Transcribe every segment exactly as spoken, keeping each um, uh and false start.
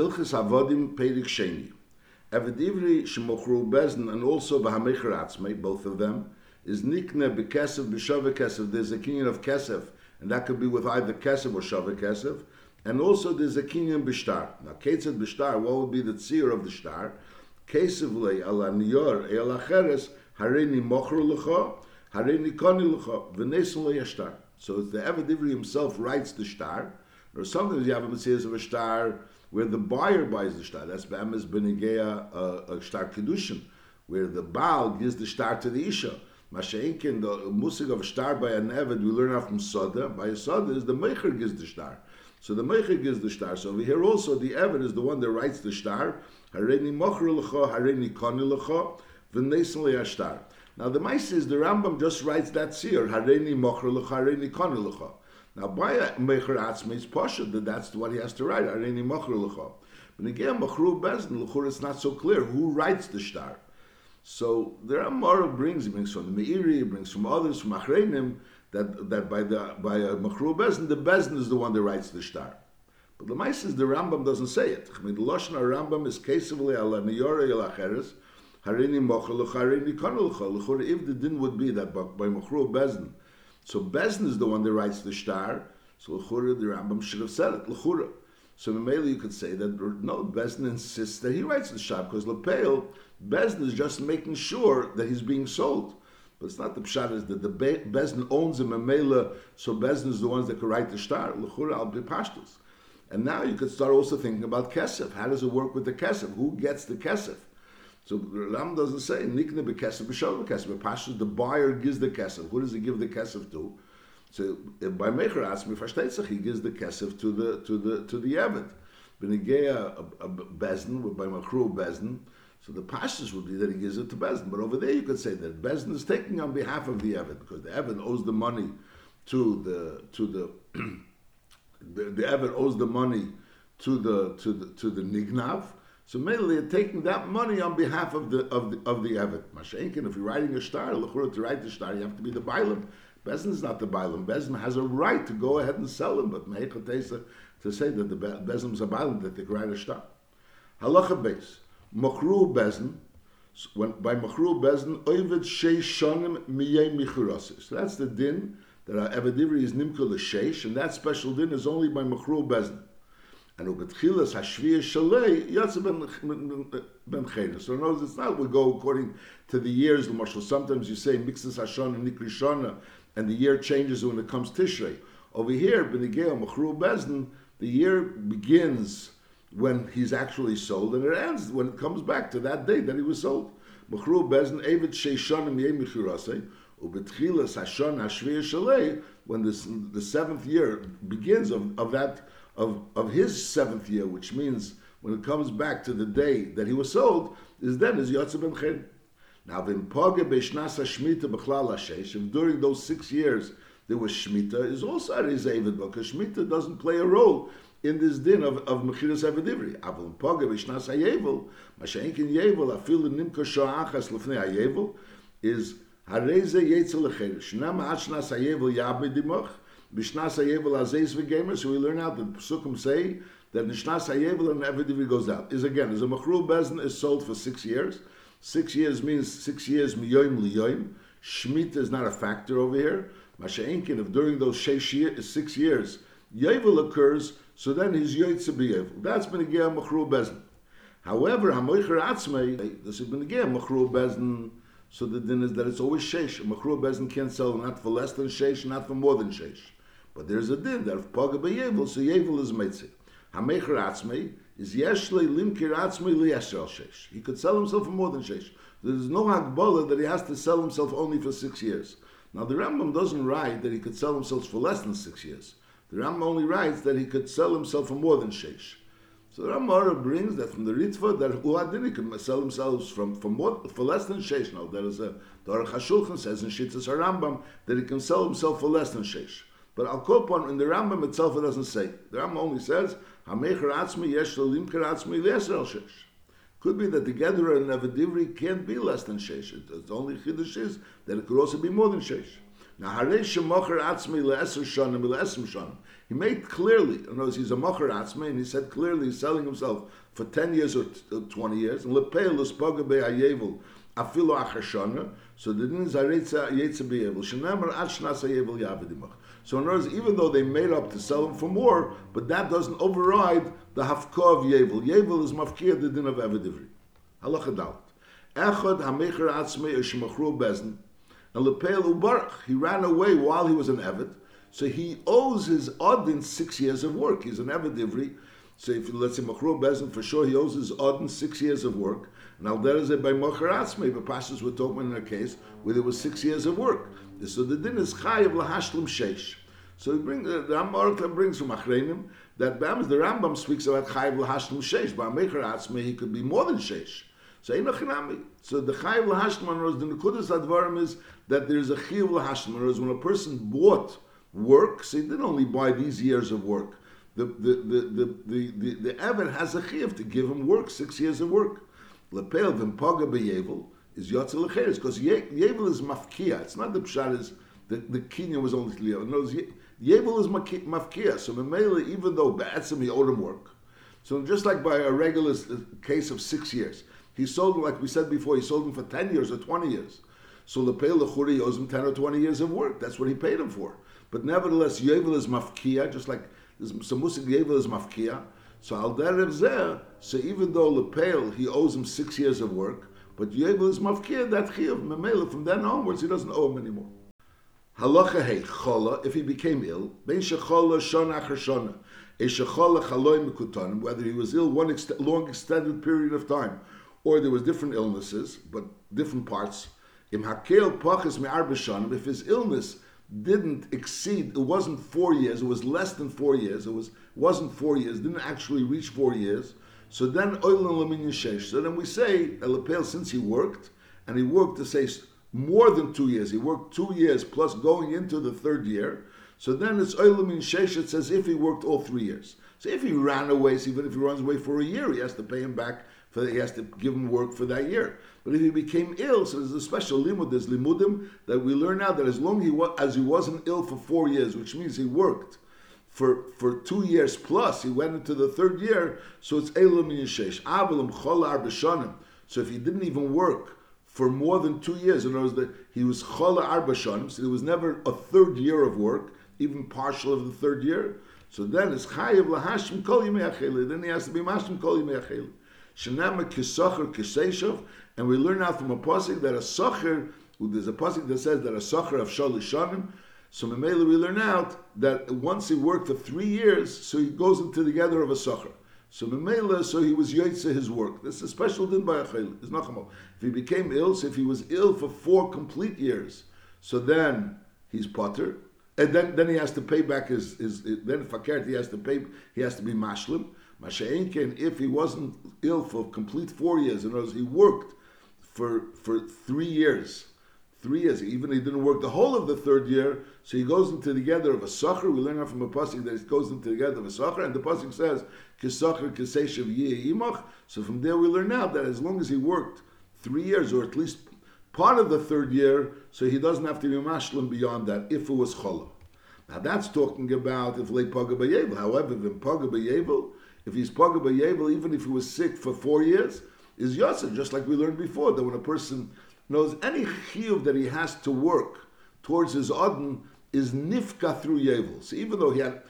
Hilchis Avodim Perik Sheni. Avedivri Shemochru Bezin and also V'Hamecher Atzmei, both of them, is Nikne B'Kesef B'Shaveh Kesef. There's a kinyan of Kesef, and that could be with either Kesef or Shaveh Kesef. And also there's a kinyan B'Shtar. Now, Ketzad B'Shtar, what would be the tzir of the Shtar? Kesef Lei Ala Niyor E'al Acheres Hareni Mochru L'Cho Hareni Koni L'Cho V'Nesu Lei Shtar. So the Avedivri himself writes the Shtar. Or sometimes you have a mitzvah of a shtar where the buyer buys the shtar. That's b'emes b'negea uh, a shtar kedushin, where the baal gives the shtar to the isha. Masha'inkin, the musig of a shtar by an eved, we learn out from sada. By a sada is the meicher gives the shtar. So the meicher gives the shtar. So over here also the eved is the one that writes the shtar. Hareni mocher l'cho, hareni koni l'cho, v'neisen le'ashtar. Now the ma'ase is the Rambam just writes that seer. Hareni mocher l'cho, hareni koni l'cho. Now, by a mecher atzmi, it's poshut that that's what he has to write. Areini mochru l'cho. But again, mochru bezin l'chur, it's not so clear who writes the shtar. So there are more brings. He brings from the Meiri, he brings from others, from Achreinim, that that by the by a mochru bezin, the bezin is the one that writes the shtar. But the Maisa is the Rambam doesn't say it. The Lashon Rambam is kesevli ala niyore el acheres hareini mochru l'cho hareini konu l'cho l'chur. If the din would be that by, by mochru bezin. So Bezin is the one that writes the shtar. So l'chura, the Rambam should have said it. L'chura. So Mamela, you could say that no, Bezin insists that he writes the shtar because l'peil Bezin is just making sure that he's being sold. But it's not the pshat is that the Be- Bezin owns him Mamela, so Bezin is the ones that could write the shtar. L'chura al b'pashtus. And now you could start also thinking about kesef. How does it work with the kesef? Who gets the kesef? So Ram doesn't say nikne b'kesef b'shav b'kesef b'pashtus. The buyer gives the kesef. Who does he give the kesef to? So by mecher atzmi fashteitzach he gives the kesef to the to the to the eved. B'negea bezin by machru bezin. So the pashtus would be that he gives it to bezin. But over there you could say that bezin is taking on behalf of the eved because the eved owes the money to the to the the, the eved owes the money to the to the to the nignav. So mainly they're taking that money on behalf of the of the of the eved. Masha'inkin, if you're writing a shtar, l'chura to write the shtar, you have to be the bailam. Bezin is not the bailam. Bezin has a right to go ahead and sell him, but me'echatesa to say that the bezin is a bailam that they can write a shtar. Halacha beis machru bezin when by machru bezin oived sheish shonim miyay michurasi. So that's the din that our evedivri is nimkul sheish, and that special din is only by machru bezin. And ubetchilas hashviya shalei yatsa ben chenes. So no, it's not we go according to the years. Marshal. Sometimes you say mixes hashana and nikrishana, and the year changes when it comes Tishrei. Over here, benigel machru bezin, the year begins when he's actually sold, and it ends when it comes back to that day that he was sold. Machru bezin evet sheishanim yemichurase ubetchilas hashana hashviya shalei. When this, the seventh year begins of of that. Of, of his seventh year, which means when it comes back to the day that he was sold, is then his Yotze Ben Chen. Now, if during those six years there was Shemitah, is also a Rezavid, because Shemitah doesn't play a role in this din of, of Mechiras Avedivri. Avon Poga Bishnas Hayevel, Masha'inkin Yevel, Afil Nimka Shoachas Lefnei Hayevel, is Hareze Yetzel Lecheresh. Shnam Hashnas Hayevel Yab Medimoch. Bishnas Hayevel Azeis V'Gamer, so we learn out that the Pesukim say that Bishnas Hayevel and Avedivri goes out. Is again, is a Machru Bezin is sold for six years. Six years means six years miyoim liyoim. Shemitah is not a factor over here. Masha'inkin, if during those six years Yevel occurs, so then he's Yoytze B'Yevel. That's Benegea Machru Bezin. However, HaMoicher Atzmei, this is Benegea Machru Bezin. So the din is that it's always Sheish. Machru Bezin can't sell not for less than Sheish, not for more than Sheish. But there's a din that if Paga Yevel, so Yevel is Metzir. Hamecher Atzmei is Yeshle Limkir Atzmei Liyeshel Sheish. He could sell himself for more than Sheish. There's no Hagbala that he has to sell himself only for six years. Now the Rambam doesn't write that he could sell himself for less than six years. The Rambam only writes that he could sell himself for more than Sheish. So the Rambam brings that from the Ritva that Uadini can sell themselves from, from more, for less than Sheish. Now there is a, the Aruch HaShulchan says in Shittas HaRambam that he can sell himself for less than Sheish. But Al Kopon in the Rambam itself it doesn't say. The Rambam only says Hamecher Atzmi Yesh Limker Atzmi Liyesel Sheish. Could be that the gatherer in Avedivri can't be less than Sheish. It's only Chiddush is that it could also be more than Sheish. He made clearly, in other words, he's a mocher atzmi, and he said clearly he's selling himself for ten years or twenty years. And so the din is ayevel. So in other words, even though they made up to sell him for more, but that doesn't override the hafka of yevel. Yevel is mafkir the din of evedivri. Halacha doubt. Echad hamecher atzmi ishmachru bezn. And Lepel Ubarach, he ran away while he was an Eved. So he owes his Odin six years of work. He's an Eved Ivri. So if let's say Machro Bezin, for sure he owes his Odin six years of work. And Al Derazeh by Mocher Atzmei, the pastors were talking in a case where there was six years of work. So the din is Chayav Lahashlim Sheish. So he brings, the Rambam brings from Achreinim that the Rambam speaks about Chayav Lahashlim Sheish. By Mocher Atzmei, he could be more than Sheish. So So the Chayav Lahashlim, the Nekudas Advarim is that there's a Chayav Lahashlim. When a person bought work, so he didn't only buy these years of work. The the the the the the, the Eved has a Chayav to give him work, six years of work. Lepel v'mpaga beYevel is Yotze Lecheres, because Yevel is mafkia. It's not the pshat is that the kinyan was only Leil. No, Yevel is mafkia. So Memele, even though Ba'atzim he owed him work. So just like by a regular case of six years. He sold him, like we said before, he sold him for ten years or twenty years. So Lepel Lechuri owes him ten or twenty years of work. That's what he paid him for. But nevertheless, Yevel is mafkia, just like some Musik Yevel is mafkia. So Al Derev Zeh, so even though Lepel, he owes him six years of work, but Yevel is mafkia, that Chiyav, Memela, from then onwards, he doesn't owe him anymore. Halacha Hei, Chola, if he became ill, Ben Shechola Shona Acher Shona, Eshechola Chaloi Mekutonim, whether he was ill one ex- long extended period of time, or there was different illnesses, but different parts. If his illness didn't exceed, it wasn't four years, it was less than four years, it was, wasn't four years, didn't actually reach four years, so then so then we say, since he worked, and he worked to say more than two years, he worked two years plus going into the third year, so then it's it says if he worked all three years. So if he ran away, so even if he runs away for a year, he has to pay him back. For that he has to give him work for that year. But if he became ill, so there's a special limud, there's limudim, that we learn now that as long he was, as he wasn't ill for four years, which means he worked for, for two years plus, he went into the third year, so it's elam yishesh. Avalim chola arba shonim. So if he didn't even work for more than two years, in other words, that he was chola arba shonim, so there was never a third year of work, even partial of the third year. So then it's chayiv lahashim kol yimei acheli. Then he has to be mashim kol yimei acheli. Shenama kisocher kiseishov, and we learn out from a pasuk that a socher, there's a pasuk that says that a socher of sholishanim. So Memele we learn out that once he worked for three years, so he goes into the gather of a socher. So Memele, so he was yoytze his work. This is a special din by Achel. It's nachamol. If he became ill, so if he was ill for four complete years, so then he's potter, and then, then he has to pay back his his. Then fakert he has to pay. He has to be mashlim. Masha'enken, if he wasn't ill for complete four years, in other words, he worked for for three years, three years, even he didn't work the whole of the third year, so he goes into the gather of a socher. We learn out from a pasuk that he goes into the gather of a socher, and the pasuk says, Kisocher kiseshev yeh imach. So from there we learn out that as long as he worked three years, or at least part of the third year, so he doesn't have to be mashlim beyond that, if it was chola. Now that's talking about if le paga b'yevel. However, if paga b'yevel, if he's Paga B'Yevel, even if he was sick for four years, is Yotze, just like we learned before, that when a person knows any Chiyuv that he has to work towards his Odin is Nifka through Yevel. So even though he had,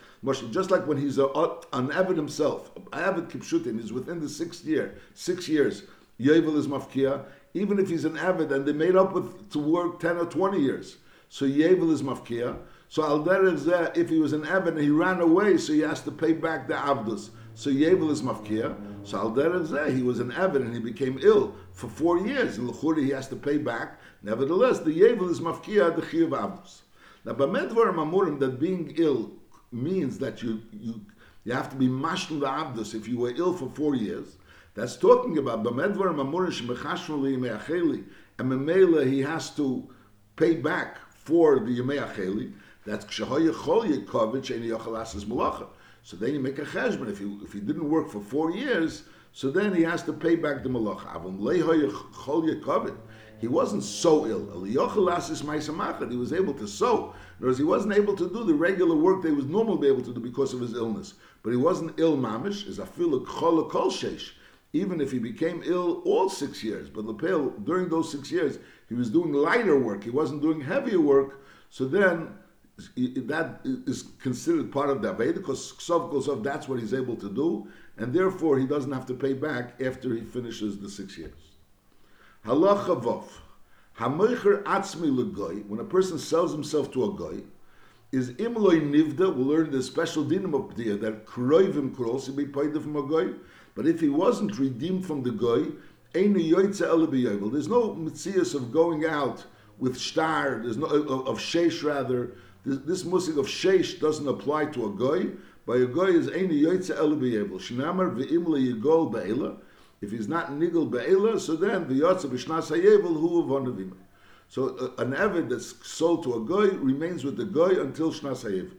just like when he's a, an Eved himself, Eved Kipshutin is within the sixth year, six years, Yevel is Mafkia, even if he's an Eved and they made up with to work ten or twenty years. So Yevel is Mafkia. So Al Derev Zeh, if he was an Eved and he ran away, so he has to pay back the Avdus. So Yevel is mafkia. So Al Derev Zeh, he was an Eved and he became ill for four years. And l'churi he has to pay back. Nevertheless, the Yevel is mafkia, the Chiyuv Avdus. Now, b'medvar amurim, that being ill means that you you you have to be mashlim the Avdus if you were ill for four years. That's talking about b'medvar amurim shemechashnu liyimei acheli, and memela he has to pay back for the yimei acheli. That's kshehoye chol yekovich and yochalasis malacha. So then you make a cheshbon. If he if he didn't work for four years, so then he has to pay back the malacha. He wasn't so ill. He was able to sow. Whereas he wasn't able to do the regular work that he was normally able to do because of his illness. But he wasn't ill mamish. Even if he became ill all six years. But Lepel, during those six years, he was doing lighter work. He wasn't doing heavier work. So then that is considered part of the Aveda because Ksav goes off, that's what he's able to do. And therefore he doesn't have to pay back after he finishes the six years. Halacha Vav, Hamoicher Atzmi L'Goy, when a person sells himself to a Goy, is Imloi Nivda, we'll learn the special dinim of P'diya, that Kroivim could also be paid from a Goy, but if he wasn't redeemed from the Goy, Einu Yoytze Ele B'Yovel, there's no Metzias of going out with Shtar, there's no, of, of Sheish rather, this, this Musig of Sheish doesn't apply to a Goy, by a Goy is Einu Yoytze Ele B'Yovel, Shinamar V'Imloi Yigol B'Ela. If he's not nigel be'ela, so then the yotze b'shnas hayevel hu v'onavim. So uh, an eved that's sold to a goy remains with the goy until shnas hayevel.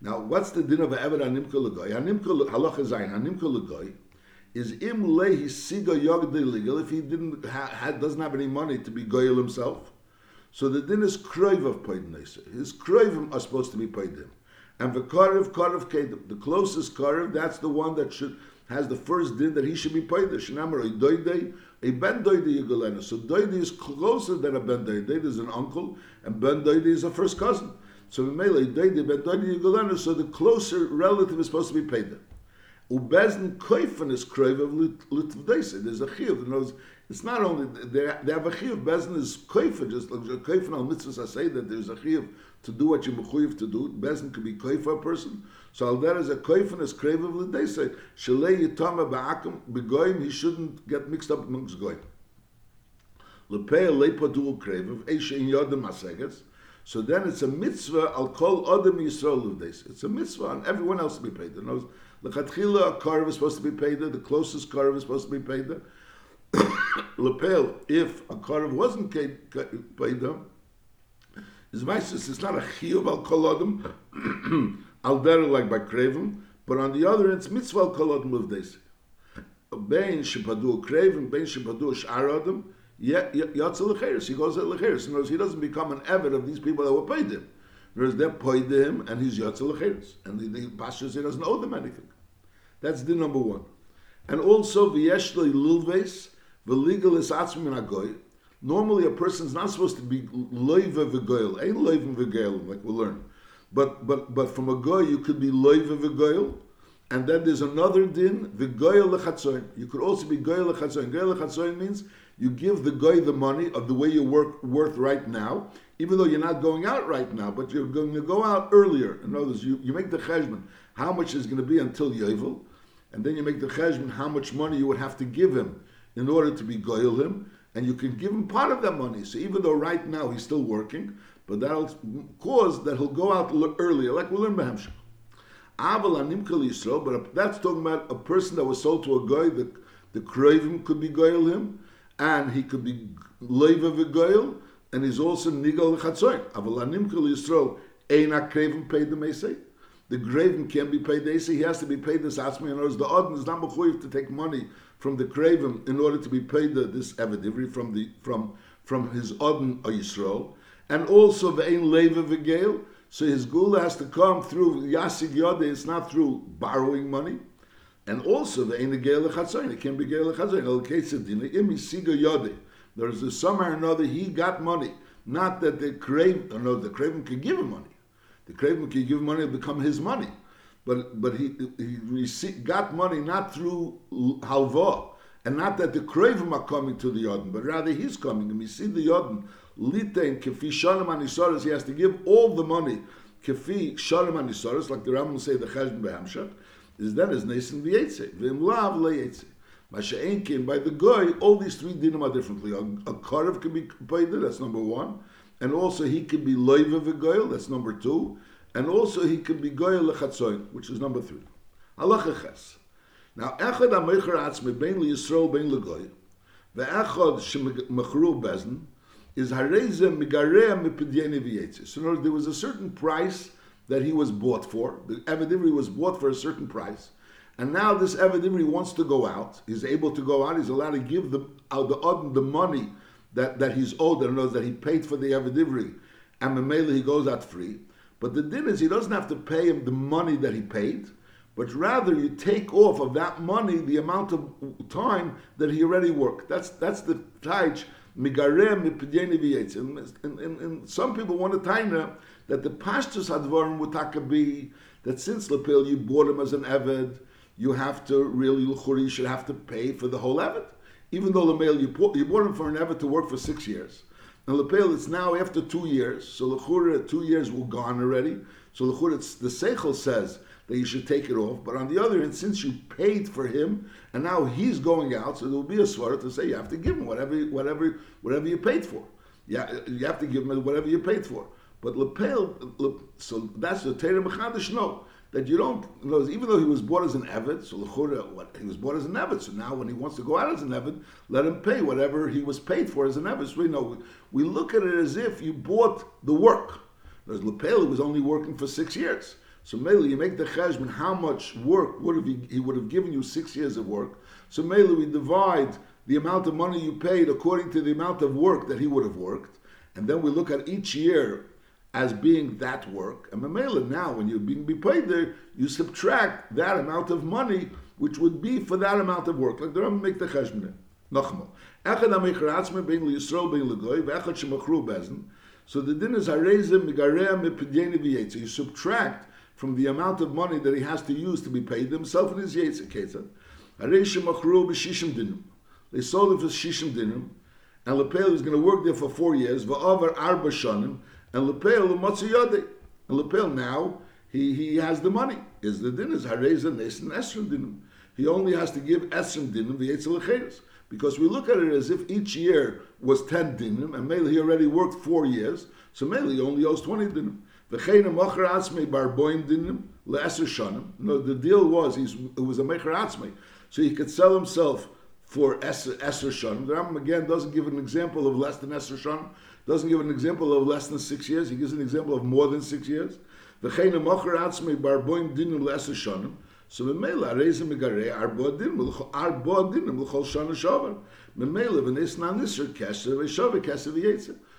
Now, what's the din of an eved hanimka legoy? Hanimka halacha zayin. Hanimka legoy is im lehisiga yogde legal. If he didn't ha, ha, doesn't have any money to be goyel himself, so the din is kroiv of poidneser. His kroivim are supposed to be poidim, and the karev karev kedem. The closest karev, that's the one that should. Has the first din that he should be paid. Shenamar a doidei, a ben doidei yigulena. So doidei is closer than a ben doidei. There's an uncle, and ben doidei is a first cousin. So v'meila doidei ben doidei yigulena. So the closer relative is supposed to be paid. Ubezn koifen is kroiv of litvdeisa. There's a chiyuv. It's not only they have a chiyuv. Bezn is koifen. Just like koifen al mitzvahs. I say that there's a chiyuv to do what you mechuyev to do. Bezn could be koif for a person. So there is a koifen is krave of l'deisay. Shalei yitama ba'akum begoyim. He shouldn't get mixed up amongst goyim. Lepei leipadu krave of eisha in yodem aseges. So then it's a mitzvah. I'll call odem yisrael l'deisay. It's a mitzvah, and everyone else to be paid. The chatchila karev is supposed to be paid. The closest karev is supposed to be paid. Lepei, if a karev wasn't paid, his ma'asus it's not a chiyuv. I'll call odem. Alder like by Kraven, but on the other hand, it's mitzvah kolod muvdeis. Bein shepadu Kraven, bein shepadu sharadam. Yet yatzel lecheres. He goes at lecheres. In other words, he doesn't become an avid of these people that were paid him. Whereas they're paid him, and he's yatzel lecheres, and the, the pastures he doesn't owe them anything. That's the number one. And also v'yeshlo lilves v'legalis atzmim minagoy. Normally, a person's not supposed to be loiva v'goyel. Ain't loiva v'goyel like we learn. But but but from a goy you could be loiva v'goyel, and then there's another din v'goyel lechatzoin. You could also be goyel lechatzoin. Goyel lechatzoin means you give the goy the money of the way you work worth right now, even though you're not going out right now, but you're going to go out earlier. In other words, you, you make the cheshbon how much is going to be until yovel, and then you make the cheshbon how much money you would have to give him in order to be goyel him, and you can give him part of that money. So even though right now he's still working. But that'll cause that he'll go out earlier, like we'll learn B'Hamshach. Aval hanimka l'Yisrael, but that's talking about a person that was sold to a goy, the, the kroivim could be goyal him, and he could be leiva v'goyal, and he's also nigal l'chatzoin. Aval hanimka l'Yisrael, ein ha-kroivim paid the meisei. The kroivim can't be paid the meisei, he has to be paid this atzmi. In other words, the odin is not mechuyev to take money from the kroivim in order to be paid the, this eved from the from from his odin or Yisrael. And also ve'ein leiva v'geil, so his gula has to come through yasig yodeh. It's not through borrowing money. And also ve'ein geil lechatzayin. It can be geil lechatzayin. El keitzadina im isiga yodeh. There's a somehow or another he got money. Not that the craven, or no, the craven could give him money. The craven could give him money and become his money. But but he he received, got money not through halva, and not that the craven are coming to the yodin, but rather he's coming. And we see the yodin. Litain kefi shalom anisaris. He has to give all the money kefi shalom anisaris, like the Rambam will say the cheshbon b'hamshach. Is then is nesin v'yetze v'imlav le'yetze. Masha'en came by the goy. All these three dinim are differently. A, a karev can be paid. That's number one, and also he can be loiva v'goyel. That's number two, and also he can be goyel lechatzoin, which is number three. Halacha ches. Now echad hamecher atzmi bein liyisrael bein legoy, ve'echad shemechru bezin. Is harezem migareh mipidiyeni v'yetzis. So in other words, there was a certain price that he was bought for. The Eved Ivri was bought for a certain price, and now this Eved Ivri wants to go out. He's able to go out. He's allowed to give the uh, the, uh, the money that, that he's owed, and knows that he paid for the Avedivri, and Mamela he goes out free. But the din is he doesn't have to pay him the money that he paid, but rather you take off of that money the amount of time that he already worked. That's that's the taich migareh mipideni v'yetz. And and some people want a taina that the pashtus hadvarim mutakabi, that since lapil you bought him as an eved, you have to really l'churi should have to pay for the whole eved, even though lapil you bought, you bought him for an eved to work for six years. And lapil it's now after two years, so l'churi two years were gone already. So l'churi it's the seichel says that you should take it off, but on the other hand, since you paid for him and now he's going out, so there will be a svara to say you have to give him whatever, whatever, whatever you paid for. Yeah, you have to give him whatever you paid for. But lepel, so that's the teira mechadish. No, that you don't. You know, even though he was bought as an eved, so lechura, he was bought as an eved. So now when he wants to go out as an eved, let him pay whatever he was paid for as an eved. So we know we look at it as if you bought the work. Because lepel was only working for six years. So Mele, you make the cheshbon, how much work would have he, he would have given you six years of work. So Mele, we divide the amount of money you paid according to the amount of work that he would have worked. And then we look at each year as being that work. And Mele, now when you're being be paid there, you subtract that amount of money, which would be for that amount of work. Like the Rambam make the cheshbon. Nachmal. Echad ha'meicher atzmo bein liyisrael bein legoy, ve'echad shemachru bezin. So the din is harezeh migareah mipidyeini v'yetz. So you subtract from the amount of money that he has to use to be paid himself and his yetzer ketzad. They sold him for shishim dinim, and Lepel is going to work there for four years. Va'avar arba shanim, and Lepel umatzu yodei, and Lepel now he he has the money. Is the din is hareza nesin esrim dinim. He only has to give esrim dinim the yetzer lecheres, because we look at it as if each year was ten dinim, and Mele he already worked four years, so Mele he only owes twenty dinim. No, the deal was he's, it was a mecher atzmei, so he could sell himself for eser shanim. The Rambam again doesn't give an example of less than eser shanim, doesn't give an example of less than six years. He gives an example of more than six years. So memela.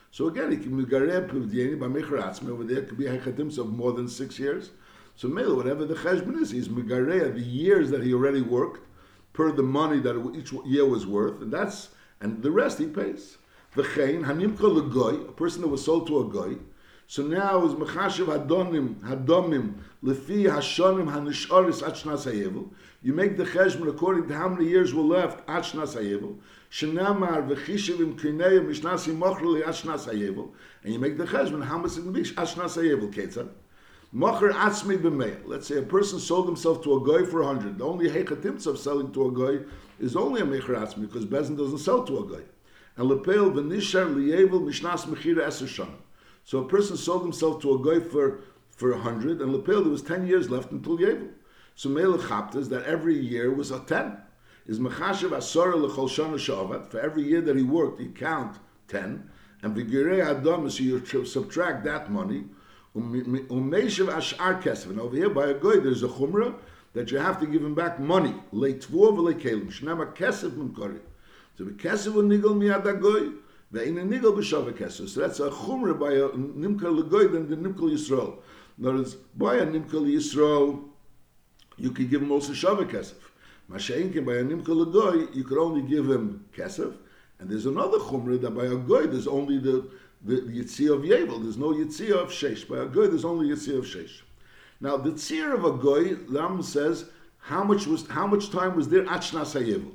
So again, he can megareh pivdieni by mecher atzmei. Over there could be hechadims of more than six years. So Mele, whatever the cheshbon is, he's megareh the years that he already worked per the money that each year was worth, and that's and the rest he pays. V'chein hanimka legoy, a person that was sold to a goy. So now is mechashiv hadonim hadomim lefi hashonim hanisharis achnas hayevul. You make the cheshbon according to how many years were left achnas hayevul. Shenamar v'chishivim kineyim mishnasi mochreli achnas hayevul. And you make the cheshbon how much it can be achnas hayevul ketzad. Mocher atzmi b'meil. Let's say a person sold himself to a goy for a hundred. The only hechatimtz of selling to a goy is only a mecher atzmi, because Bezin doesn't sell to a goy. And lepeil v'nishar liyevul mishnas mechira eser shanim. So a person sold himself to a goy for for a hundred, and lepel there was ten years left until Yevul. So Mele Chaptas that every year was a ten. Is mechashev asora lechol shana she'avad, for every year that he worked, he count ten, and v'girei adam, so you subtract that money. Umeishev ashar kesef, and over here by a goy there's a chumrah that you have to give him back money. Leitvuah v'lekelim shnama kesef mimkori. So the kesef unigol miyad hagoy. So that's a chumra by a nimkel legoy than the nimkel yisrael. In other words, by a nimkel yisrael, you could give him also shaveh kesef. Masha'inkin, by a nimkel legoy, you could only give him kesef. And there's another chumra that by a goy, there's only the, the, the yitzia of Yevil. There's no yitzia of shesh. By a goy, there's only yitzia of shesh. Now, the tzir of a goy, the Rambam says, how much was how much time was there achnas hayevil?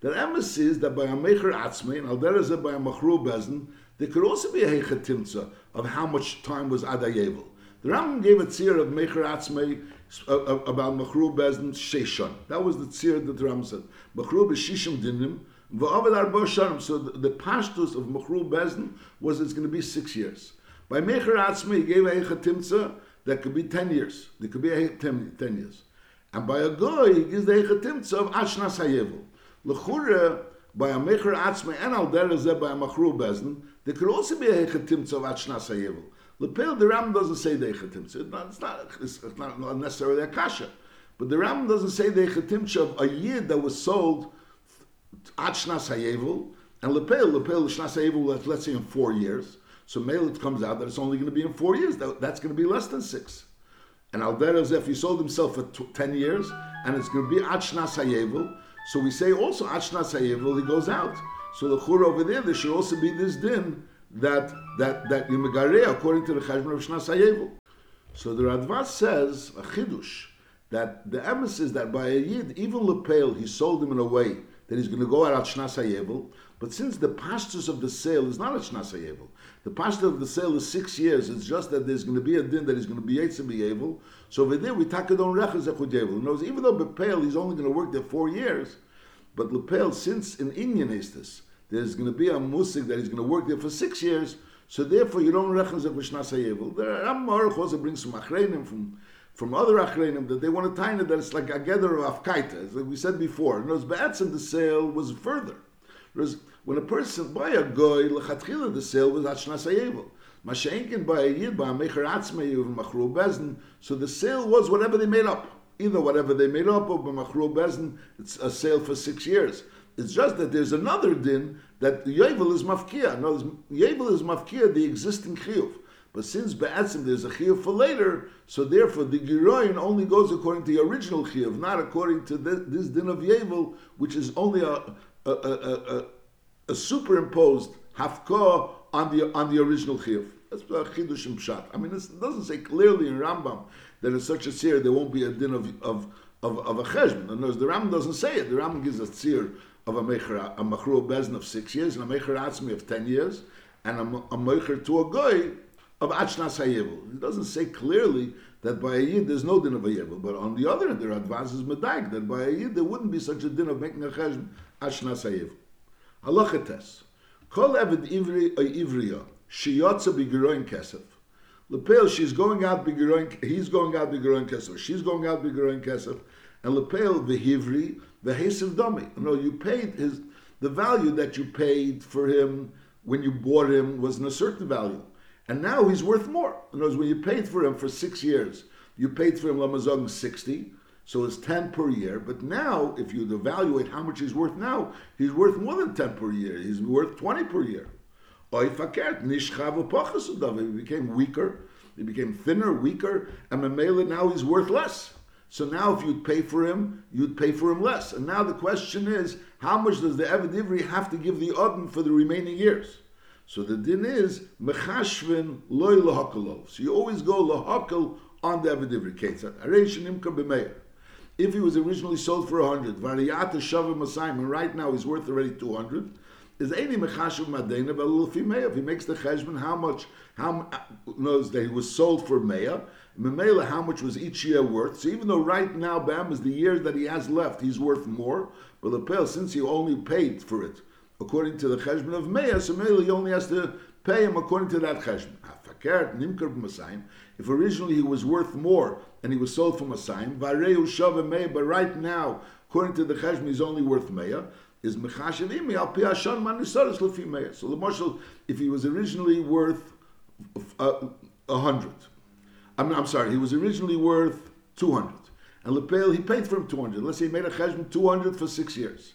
The emes is that by a mecher atzmei and alderezeh by a machru bezin, there could also be a hechatimtza of how much time was adayevul. The Rambam gave a tzir of mecher atzmei about machru bezin sheshon. That was the tzir that the Rambam said. Machru b'shishim dinim v'avad arba shanim. So the, the pashtus of machru bezin was it's going to be six years. By mecher atzmei he gave a hechatimtza that could be ten years. There could be a ten, ten years, and by a goy he gives the hechatimtza of achnas hayevul. L'chura, by a mecher atzmei and al derezeh by a machru bezin, there could also be a hechatimtza of achnas hayevul. Lepel, the Rambam doesn't say the hechatimtza. It's not, it's not, not necessarily a kasha, but the Rambam doesn't say the hechatimtza of a yid that was sold achnas hayevul And Lepel, Lepel, Shnaseivu, let's say in four years. So male, it comes out that it's only going to be in four years. That, that's going to be less than six. And Alder Zef, he sold himself for t- ten years, and it's going to be Achnasayevu. So we say also Achnasayevu, he goes out. So the Chur over there, there should also be this din that that that Yimegare, according to the Cheshbon of Shnasayevu. So the Radvaz says a chidush that the emes is that by a yid, even Lepel, he sold him in a way that he's going to go out at Shnasayevu. But since the pastors of the sale is not at Shnasayevu, the pastor of the sale is six years. It's just that there's going to be a din that he's going to be Yetzer B'Yevel. So over there, we takadon rechaz echudyevel. In other words, even though Lepel, he's only going to work there four years, but Lepel, since in Inyan Estes, there's going to be a musik that he's going to work there for six years, so therefore you don't rechaz echudyevel. The Rambam Aruch also brings some achreinim from from other achreinim that they want to tie it that it's like a gather of afkaita, as like we said before. In other words, ba'atzim the sale was further. Whereas when a person buy a goy, lechatchila the sale was achnasayevel. Masha'enkin by a yid by a mecher atzmeiyu v'machru bezin. So the sale was whatever they made up, either whatever they made up or b'machru bezin. It's a sale for six years. It's just that there's another din that yevel is mafkia. No, yevel is mafkia the existing chiyuv. But since be'etzim there's a chiyuv for later, so therefore the giroin only goes according to the original chiyuv, not according to this, this din of yevel, which is only a A, a, a, a superimposed hafka on the on the original chiyuv. That's a chidush in pshat. I mean, it doesn't say clearly in Rambam that in such a seer there won't be a din of of of, of a cheshbon. In other words, the Rambam doesn't say it. The Rambam gives a seer of a mecher a machru bezin of six years and a mecher atzmi of ten years and a, a mecher to a goy of achnas hayevel. It doesn't say clearly that by a yid there's no din of a yevel. But on the other hand, there are advances medaik that by a yid there wouldn't be such a din of making a cheshbon. Halacha tes. Kol eved ivri or ivriya sheyotza b'giroin kesef. Lepel, she's going out b'giroin. He's going out b'giroin kesef. She's going out b'giroin kesef. And Lepel v'hivri v'hesev domi. No, you paid his the value that you paid for him when you bought him was in a certain value, and now he's worth more. In other words, when you paid for him for six years, you paid for him lamazong sixty. So it's ten per year, but now if you evaluate how much he's worth now, he's worth more than ten per year. He's worth twenty per year. Or if he became weaker, he became thinner, weaker, and Mamela now he's worth less. So now if you'd pay for him, you'd pay for him less. And now the question is, how much does the Eved Ivri have to give the Odin for the remaining years? So the din is mechashvin loy lahakelov. So you always go lahakel on the Eved Ivri case. If he was originally sold for one hundred, variyata shavim masayim, and right now he's worth already two hundred, is any mechashav madena b'lulfi meya? If he makes the cheshbon, how much, how knows that he was sold for meya, memela, how much was each year worth? So even though right now, bam, is the year that he has left, he's worth more, but Lepel, since he only paid for it, according to the cheshbon of meya, so memela, he only has to pay him according to that cheshbon. Hafakert nimker b'masayim. If originally he was worth more, and he was sold for Masayim, Varehu Shavim Meya, but right now, according to the Cheshbon, he's only worth Meya, is Mechashevimi, Al Pi Hashan Manisaris Lefi Meya. So the marshal, if he was originally worth uh, one hundred, I mean, I'm sorry, he was originally worth two hundred, and Lepel, he paid for him two hundred. Let's say he made a Cheshbon two hundred for six years.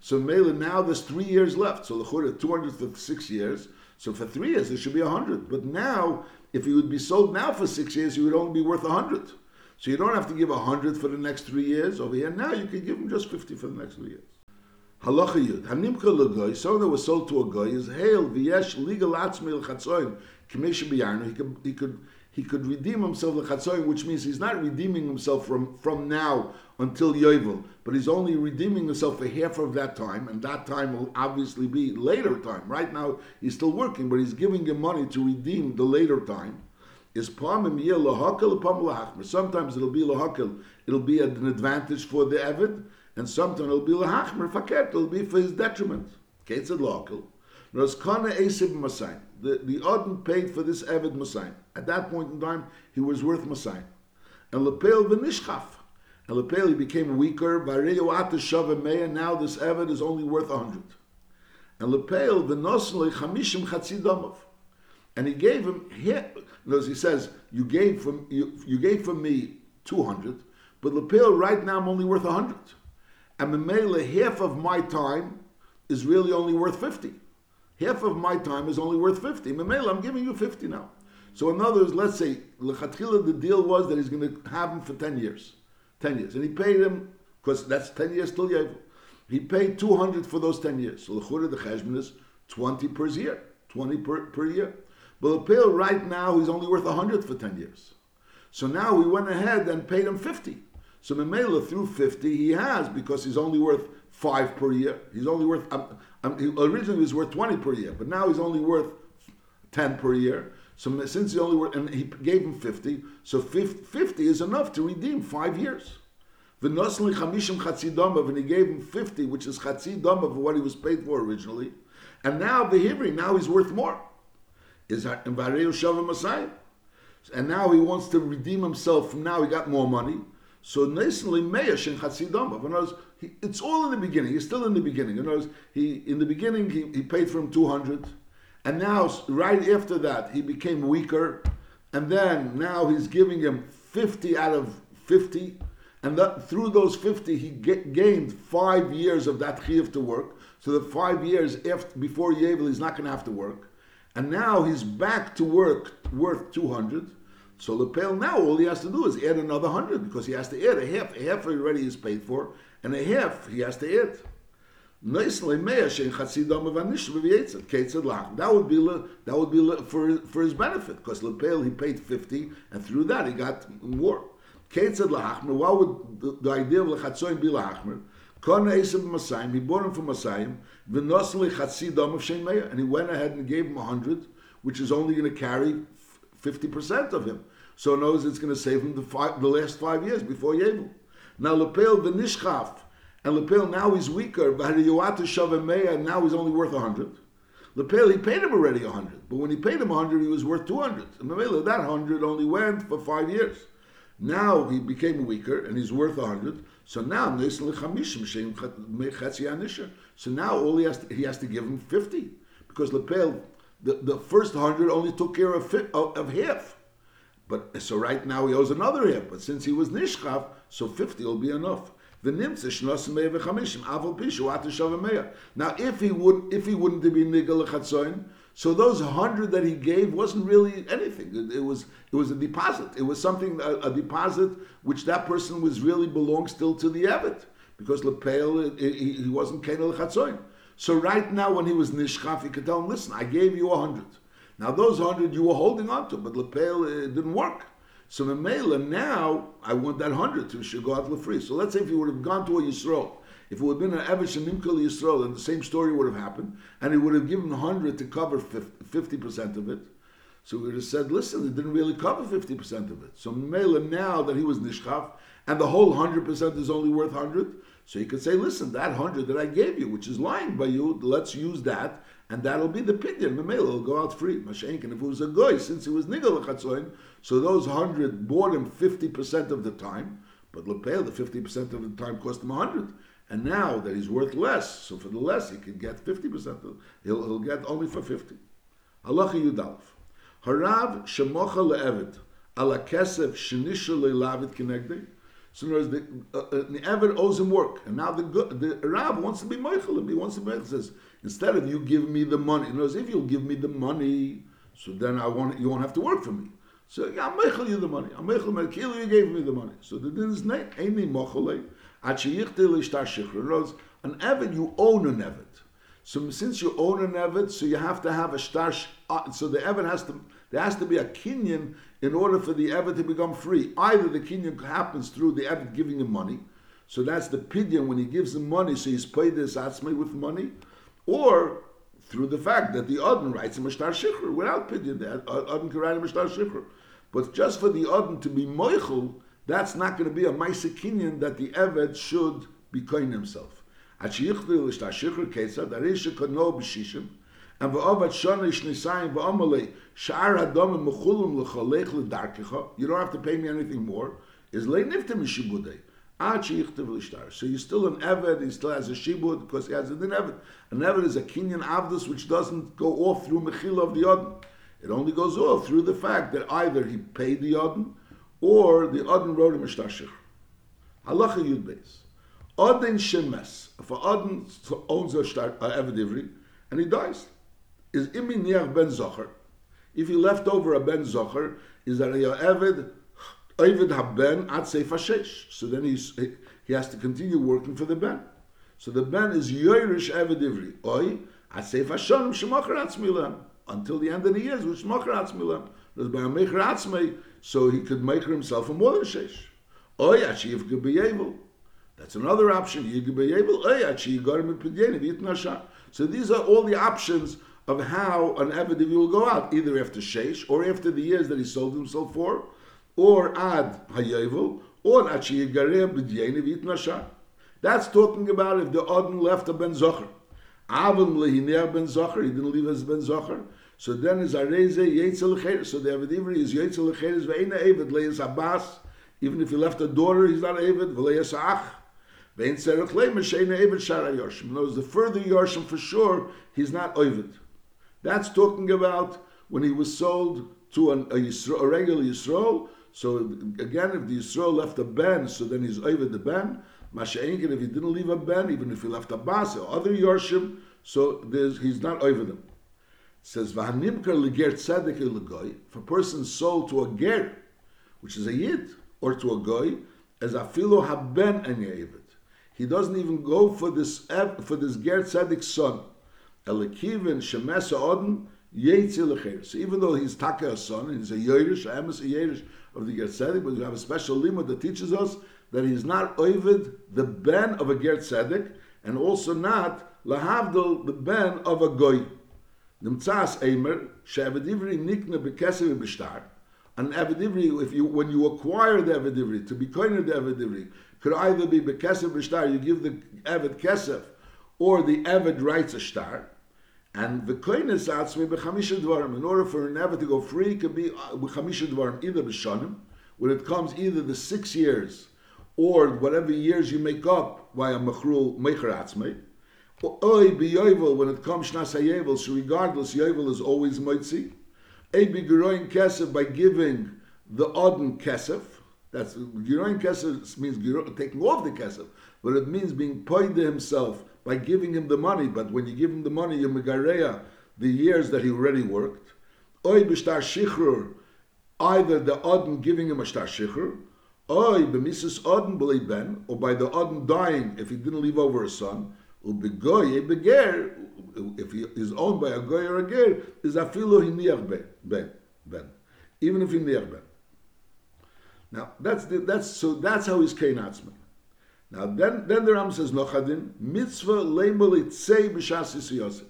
So Meila, now there's three years left. So Lechura, two hundred for six years. So for three years, there should be one hundred. But now, if he would be sold now for six years, he would only be worth one hundred. So you don't have to give one hundred for the next three years over here. Now you can give him just fifty for the next three years. Halacha Yud. Hanimka legoy, someone that was sold to a goy, is hail v'yesh legal atzmi l'chatzoyin k'meish b'yarnu. He could he could he could redeem himself l'chatzoyin, which means he's not redeeming himself from, from now until Yovel, but he's only redeeming himself for half of that time, and that time will obviously be later time. Right now he's still working, but he's giving him money to redeem the later time. Is palmim yeh lahakel palm lahachmer. Sometimes it'll be lahakel, it'll be an advantage for the Eved, and sometimes it'll be lahachmer faket, it'll be for his detriment. Ketzad lahakel. Roskana esib masayim. The the Odin paid for this Eved masayim. At that point in time, he was worth masayim. And Lepel v'nishchaf. And Lepel, he became weaker. Vareyo atashav emeya. Now this Eved is only worth a hundred. And Lepel v'nosle chamishim chatzi domov. And he gave him here. As he says, you gave from you, you gave from me two hundred, but Lepel right now I'm only worth a hundred, and Mamela half of my time is really only worth fifty. Half of my time is only worth fifty. Memela, I'm giving you fifty now. So in other words, let's say, lechatchila, the deal was that he's going to have him for ten years. ten years. And he paid him, because that's ten years till Yevil. He paid two hundred for those ten years. So lechura, the cheshbon is twenty per year. twenty per, per year. But Lepil right now, he's only worth one hundred for ten years. So now we went ahead and paid him fifty. So Memela, through fifty, he has, because he's only worth five per year. He's only worth, um, um, he originally he was worth twenty per year, but now he's only worth ten per year. So since he only worth, and he gave him fifty, so fifty is enough to redeem five years. V'nosli chamishim chatzi domav, and he gave him fifty, which is chatzi domav, what he was paid for originally. And now the Hivri, now he's worth more. Is And now he wants to redeem himself from now, he got more money. So Nesley Meyash and Chatzidomov. It's all in the beginning. He's still in the beginning. In other words, he in the beginning he, he paid for him two hundred. And now right after that he became weaker. And then now he's giving him fifty out of fifty. And that, through those fifty, he get, gained five years of that chiyuv to work. So the five years after, before Yevil, he's not going to have to work. And now he's back to work worth two hundred. So Lepel now, all he has to do is add another one hundred, because he has to add a half. A half already is paid for, and a half he has to add. That would be, that would be for, for his benefit, because Lepel, he paid fifty, and through that he got more. Keitzad lahachmer. What would the, the idea of lechatzoyim be lahachmer? Kon eisem masayim. He bought him from masayim. V'nosli chatsi dom of shein meya, and he went ahead and gave him a hundred, which is only going to carry fifty percent of him. So in other words, it's going to save him the, five, the last five years before Yevil. Now Lepel v'nishchaf, and Lepel now he's weaker. V'hariyuat shavem meya, and now he's only worth a hundred. Lepel, he paid him already a hundred, but when he paid him a hundred, he was worth two hundred. And Lepel, that hundred only went for five years. Now he became weaker and he's worth a hundred. So now So now all he has to, he has to give him fifty, because Lepel, the, the first hundred only took care of, of, of half. But so right now he owes another half. But since he was nishchaf, so fifty will be enough. Now if he would if he wouldn't be nigel lechatzoin, so those hundred that he gave wasn't really anything. It, it was it was a deposit. It was something a, a deposit which that person was really belonged still to the abbot, because Lepel he, he wasn't kenel chatzoin. So right now when he was nishchaf, he could tell him, listen, I gave you a hundred. Now those hundred you were holding on to, but Lepel it didn't work. So Memela now I want that hundred to should go out lefri. So let's say if he would have gone to a Yisroel. If it would have been an Evish and Nimkal Yisrael, then the same story would have happened, and he would have given one hundred to cover fifty percent of it. So we would have said, listen, it didn't really cover fifty percent of it. So Memela, now that he was Nishchaf, and the whole one hundred percent is only worth one hundred, so he could say, listen, that one hundred that I gave you, which is lying by you, let's use that, and that'll be the pidyon. Memela will go out free. Mashenkin, if it was a goy, since he was Nigel Lechatzoin, so those one hundred bought him fifty percent of the time, but Lepel, the fifty percent of the time cost him one hundred. And now that he's worth less, so for the less he can get fifty percent. He'll he'll get only for fifty. Halacha Yudalef, harav shemocha le'eved ala kesef shenisha le'lavid kinegdei. So in other words, the, uh, the eved owes him work, and now the the rav wants to be meichel. He wants to be meichel. Says instead of you give me the money, in other words, if you'll give me the money, so then I won't you won't have to work for me. So yeah, I'm meichel you the money. I'm meichel meichel you gave me the money. So the din is name ain't mochel. An eved, you own an eved. So since you own an eved, so you have to have a shtar. So the eved has to, there has to be a kinyan in order for the eved to become free. Either the kinyan happens through the eved giving him money, so that's the pidyon when he gives him money, so he's paid his atzmi with money, or through the fact that the odin writes him a shtar shikhr without pidyon. The odin can write him a shtar shikhr, but just for the odin to be moichel, that's not going to be a ma'aseh kinyan that the eved should be kohen himself. And you don't have to pay me anything more. Is So you're still an eved. He still has a shibud because he has an eved. An eved is a kinyan avdus which doesn't go off through mechila of the yodin. It only goes off through the fact that either he paid the yodin, or the Adon wrote him a shtar shikhr. Halacha Yud Beis. Odin Shemes. If Odin owns a Eved Ivri and he dies, is Imi Niach Ben Zocher. If he left over a Ben Zocher, is that Eved Eved HaBen Ad Seif HaShesh. So then he's, he has to continue working for the Ben. So the Ben is Yoirish Eved Ivri. Oy Ad Seif HaShonim Shemachar Atzmilam. Until the end of the years, which Shemachar Atzmilam. So he could make himself a more than shesh. Oyachiv could be able. That's another option. You could be able. Oyachiv garment pidyenim yitnasha. So these are all the options of how an Eved will go out, either after shesh or after the years that he sold himself for, or ad hayevel, or achiv garem pidyenim yitnasha. That's talking about if the Odin left a ben zocher. Avon lehineh ben zocher. He didn't leave his ben zocher. So then is Areze Yetzel Cheres. So the Eved Ivri is Yetzel Cheres Ve'ena Eved Le'es Abbas. Even if he left a daughter, he's not Eved. Ve'le'es Ach. Ve'en Tzerech Le'em She'ena Eved Shara Yorshim. Knows the further Yorshim for sure, he's not Eved. That's talking about when he was sold to an, a, Yisro, a regular Yisroel. So again, if the Yisroel left a Ben, so then he's Eved the Ben. Masha'enken, if he didn't leave a Ben, even if he left Abbas or other Yorshim, so he's not Eved them. Says Vahanimkar leger tzedek legoy. If a person sold to a ger, which is a yid, or to a goy, as afilo haben and ye'eved, he doesn't even go for this for this ger tzedek's son. Elekiven shemes odin yeitzi lecher. So even though he's taka a son and he's a yoirish, I am a yoirish of the ger tzedek, but we have a special limud that teaches us that he's not oived the ben of a ger tzedek, and also not lahavdol the ben of a goy. An Eved Ivri, if you when you acquire the Eved Ivri, to be koiner the Eved Ivri, could either be bekesef b'shtar, you give the Eved kesef, or the Eved writes a shtar, and the koines atzmi b'chamisha dvarim. In order for an Eved to go free, it could be b'chamisha dvarim, either b'shanim, when it comes either the six years or whatever years you make up by a mechrul mecher atzmi. Oy b'yovel, when it comes shnas hayovel, so regardless, yovel is always moitzi. Ei b'giroin kesef, by giving the odin kesef. That's giroin kesef means giroin, taking off the kesef, but it means being poide himself by giving him the money. But when you give him the money, you megareya the years that he already worked. Oy b'shtar shichrur, either the odin giving him a shtar shichrur, oy b'misus odin b'lei ben, or by the odin dying if he didn't leave over a son. If he is owned by a goy or a ger, is afilo hiniach ben, even if hiniach ben. Now that's the, that's so that's how he's kain atzman. Now then, then the Ram says nochadin mitzvah leimoli tzei b'shas yisiyose.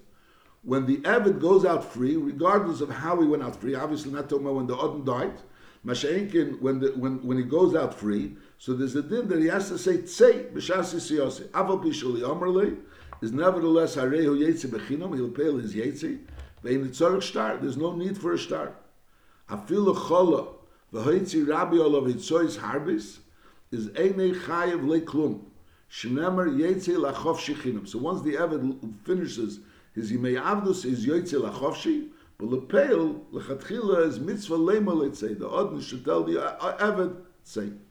When the Eved goes out free, regardless of how he went out free, obviously not talking about when the Odin died. Masha'enkin, when the when when he goes out free. So there's a din that he has to say tzei b'shas yisiyose. Aval pi shuli amrle is nevertheless harehu yetzi bechinam. He'll pay his yetzi. Ve'in tzorich shtar. There's no need for a shtar. Afilu chola v'hoytzi rabbi olav hitzoyis harbis is einei chayev leklum. Shenemer yetzi lachofshi chinam. So once the Eved finishes his yimei avdus, his yetzi lachofshi. But lepeil lechatchila is mitzvah leima letzei. The Odin should tell the Eved tzei.